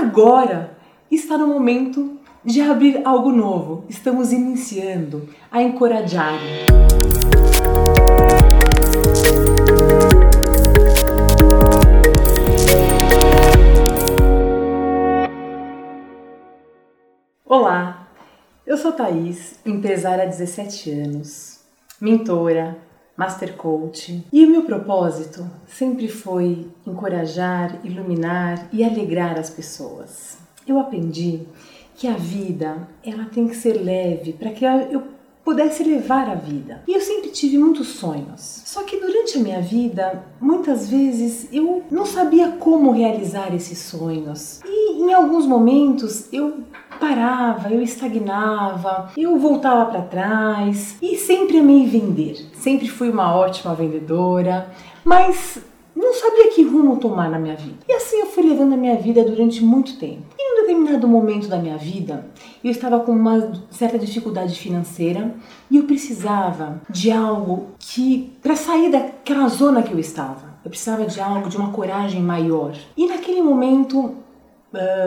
agora está no momento de abrir algo novo. Estamos iniciando a Encorajare. Olá, eu sou Thaís, empresária há 17 anos, mentora, master coach, e o meu propósito sempre foi encorajar, iluminar e alegrar as pessoas. Eu aprendi que a vida ela tem que ser leve para que eu pudesse levar a vida. E eu sempre tive muitos sonhos. Só que durante a minha vida, muitas vezes eu não sabia como realizar esses sonhos. E em alguns momentos eu parava, eu estagnava, eu voltava para trás e sempre amei vender. Sempre fui uma ótima vendedora, mas não sabia que rumo tomar na minha vida. E assim eu fui levando a minha vida durante muito tempo. E em um determinado momento da minha vida, eu estava com uma certa dificuldade financeira e eu precisava de algo que, para sair daquela zona que eu estava, eu precisava de algo, de uma coragem maior. E naquele momento,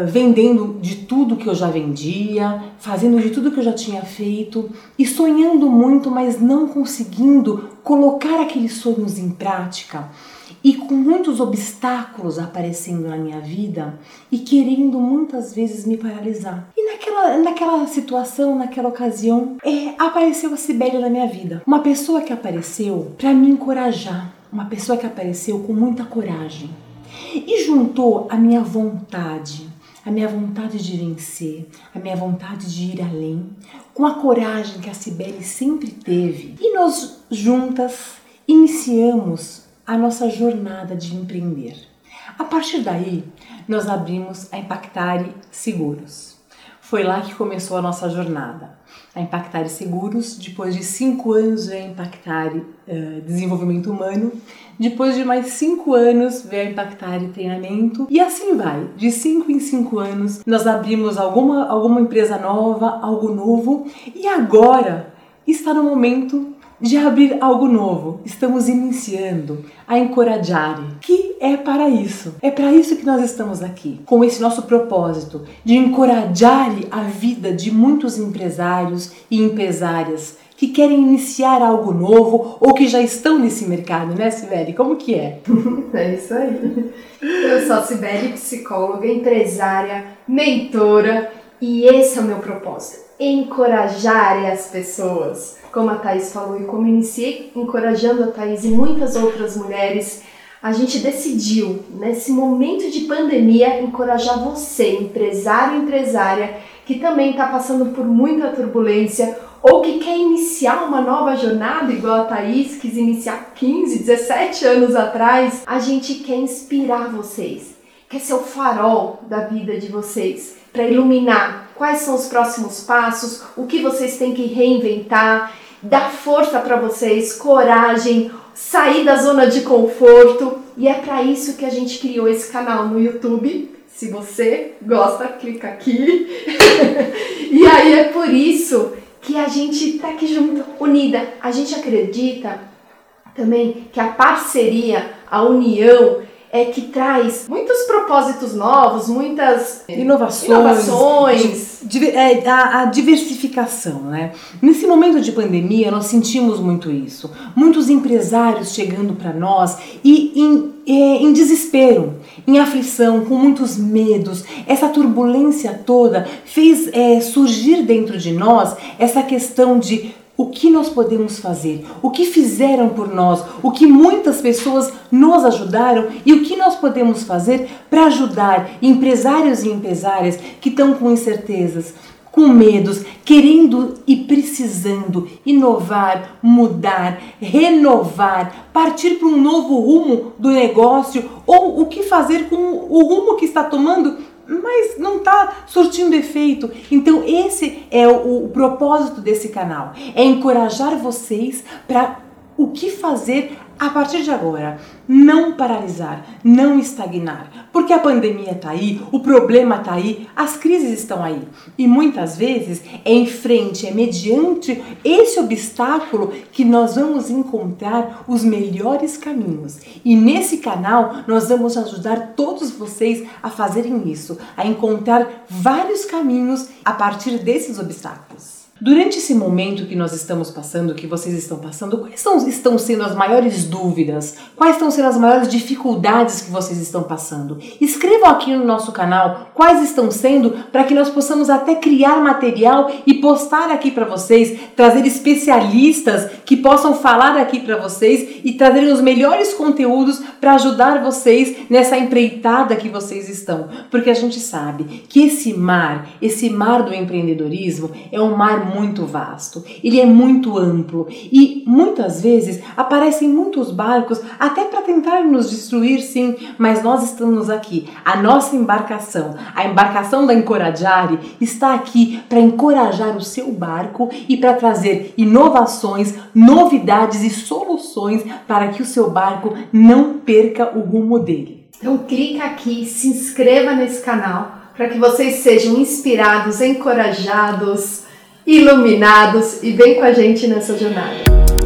vendendo de tudo que eu já vendia, fazendo de tudo que eu já tinha feito e sonhando muito, mas não conseguindo colocar aqueles sonhos em prática e com muitos obstáculos aparecendo na minha vida e querendo muitas vezes me paralisar. E naquela situação, naquela ocasião, apareceu a Cibele na minha vida. Uma pessoa que apareceu para me encorajar, uma pessoa que apareceu com muita coragem. E juntou a minha vontade de vencer, a minha vontade de ir além, com a coragem que a Cibele sempre teve. E nós juntas iniciamos a nossa jornada de empreender. A partir daí, nós abrimos a Impactare Seguros. Foi lá que começou a nossa jornada. A Impactare Seguros, depois de 5 anos veio a Impactare Desenvolvimento Humano, depois de mais 5 anos veio a Impactare Treinamento, e assim vai. De 5 em 5 anos nós abrimos alguma empresa nova, algo novo, e agora está no momento de abrir algo novo. Estamos iniciando a Encorajare, que é para isso. É para isso que nós estamos aqui, com esse nosso propósito de encorajar a vida de muitos empresários e empresárias que querem iniciar algo novo ou que já estão nesse mercado, né, Cibele? Como que é? É isso aí. Eu sou a Cibele, psicóloga, empresária, mentora, e esse é o meu propósito. Encorajar as pessoas, como a Thaís falou e como eu iniciei encorajando a Thaís e muitas outras mulheres. A gente decidiu, nesse momento de pandemia, encorajar você, empresário ou empresária, que também está passando por muita turbulência ou que quer iniciar uma nova jornada, igual a Thaís quis iniciar 15, 17 anos atrás. A gente quer inspirar vocês, quer ser o farol da vida de vocês, para iluminar quais são os próximos passos, o que vocês têm que reinventar, dar força para vocês, coragem, sair da zona de conforto. E é para isso que a gente criou esse canal no YouTube. Se você gosta, clica aqui. E aí é por isso que a gente tá aqui junto, unida. A gente acredita também que a parceria, a união, é que traz muitos propósitos novos, muitas inovações. A diversificação, né? Nesse momento de pandemia, nós sentimos muito isso. Muitos empresários chegando para nós e em desespero, em aflição, com muitos medos. Essa turbulência toda fez surgir dentro de nós essa questão de o que nós podemos fazer, o que fizeram por nós, o que muitas pessoas nos ajudaram e o que nós podemos fazer para ajudar empresários e empresárias que estão com incertezas, com medos, querendo e precisando inovar, mudar, renovar, partir para um novo rumo do negócio ou o que fazer com o rumo que está tomando, mas não está surtindo efeito. Então esse é o propósito desse canal, é encorajar vocês para o que fazer a partir de agora. Não paralisar, não estagnar, porque a pandemia está aí, o problema está aí, as crises estão aí. E muitas vezes é em frente, é mediante esse obstáculo que nós vamos encontrar os melhores caminhos. E nesse canal nós vamos ajudar todos vocês a fazerem isso, a encontrar vários caminhos a partir desses obstáculos. Durante esse momento que nós estamos passando, que vocês estão passando, quais estão sendo as maiores dúvidas? Quais estão sendo as maiores dificuldades que vocês estão passando? Escrevam aqui no nosso canal quais estão sendo, para que nós possamos até criar material e postar aqui para vocês, trazer especialistas que possam falar aqui para vocês e trazer os melhores conteúdos para ajudar vocês nessa empreitada que vocês estão. Porque a gente sabe que esse mar do empreendedorismo é um mar muito vasto, ele é muito amplo e muitas vezes aparecem muitos barcos até para tentar nos destruir, sim, mas nós estamos aqui, a nossa embarcação, a embarcação da Encorajare está aqui para encorajar o seu barco e para trazer inovações, novidades e soluções para que o seu barco não perca o rumo dele. Então clica aqui, se inscreva nesse canal para que vocês sejam inspirados, encorajados, iluminados e vem com a gente nessa jornada.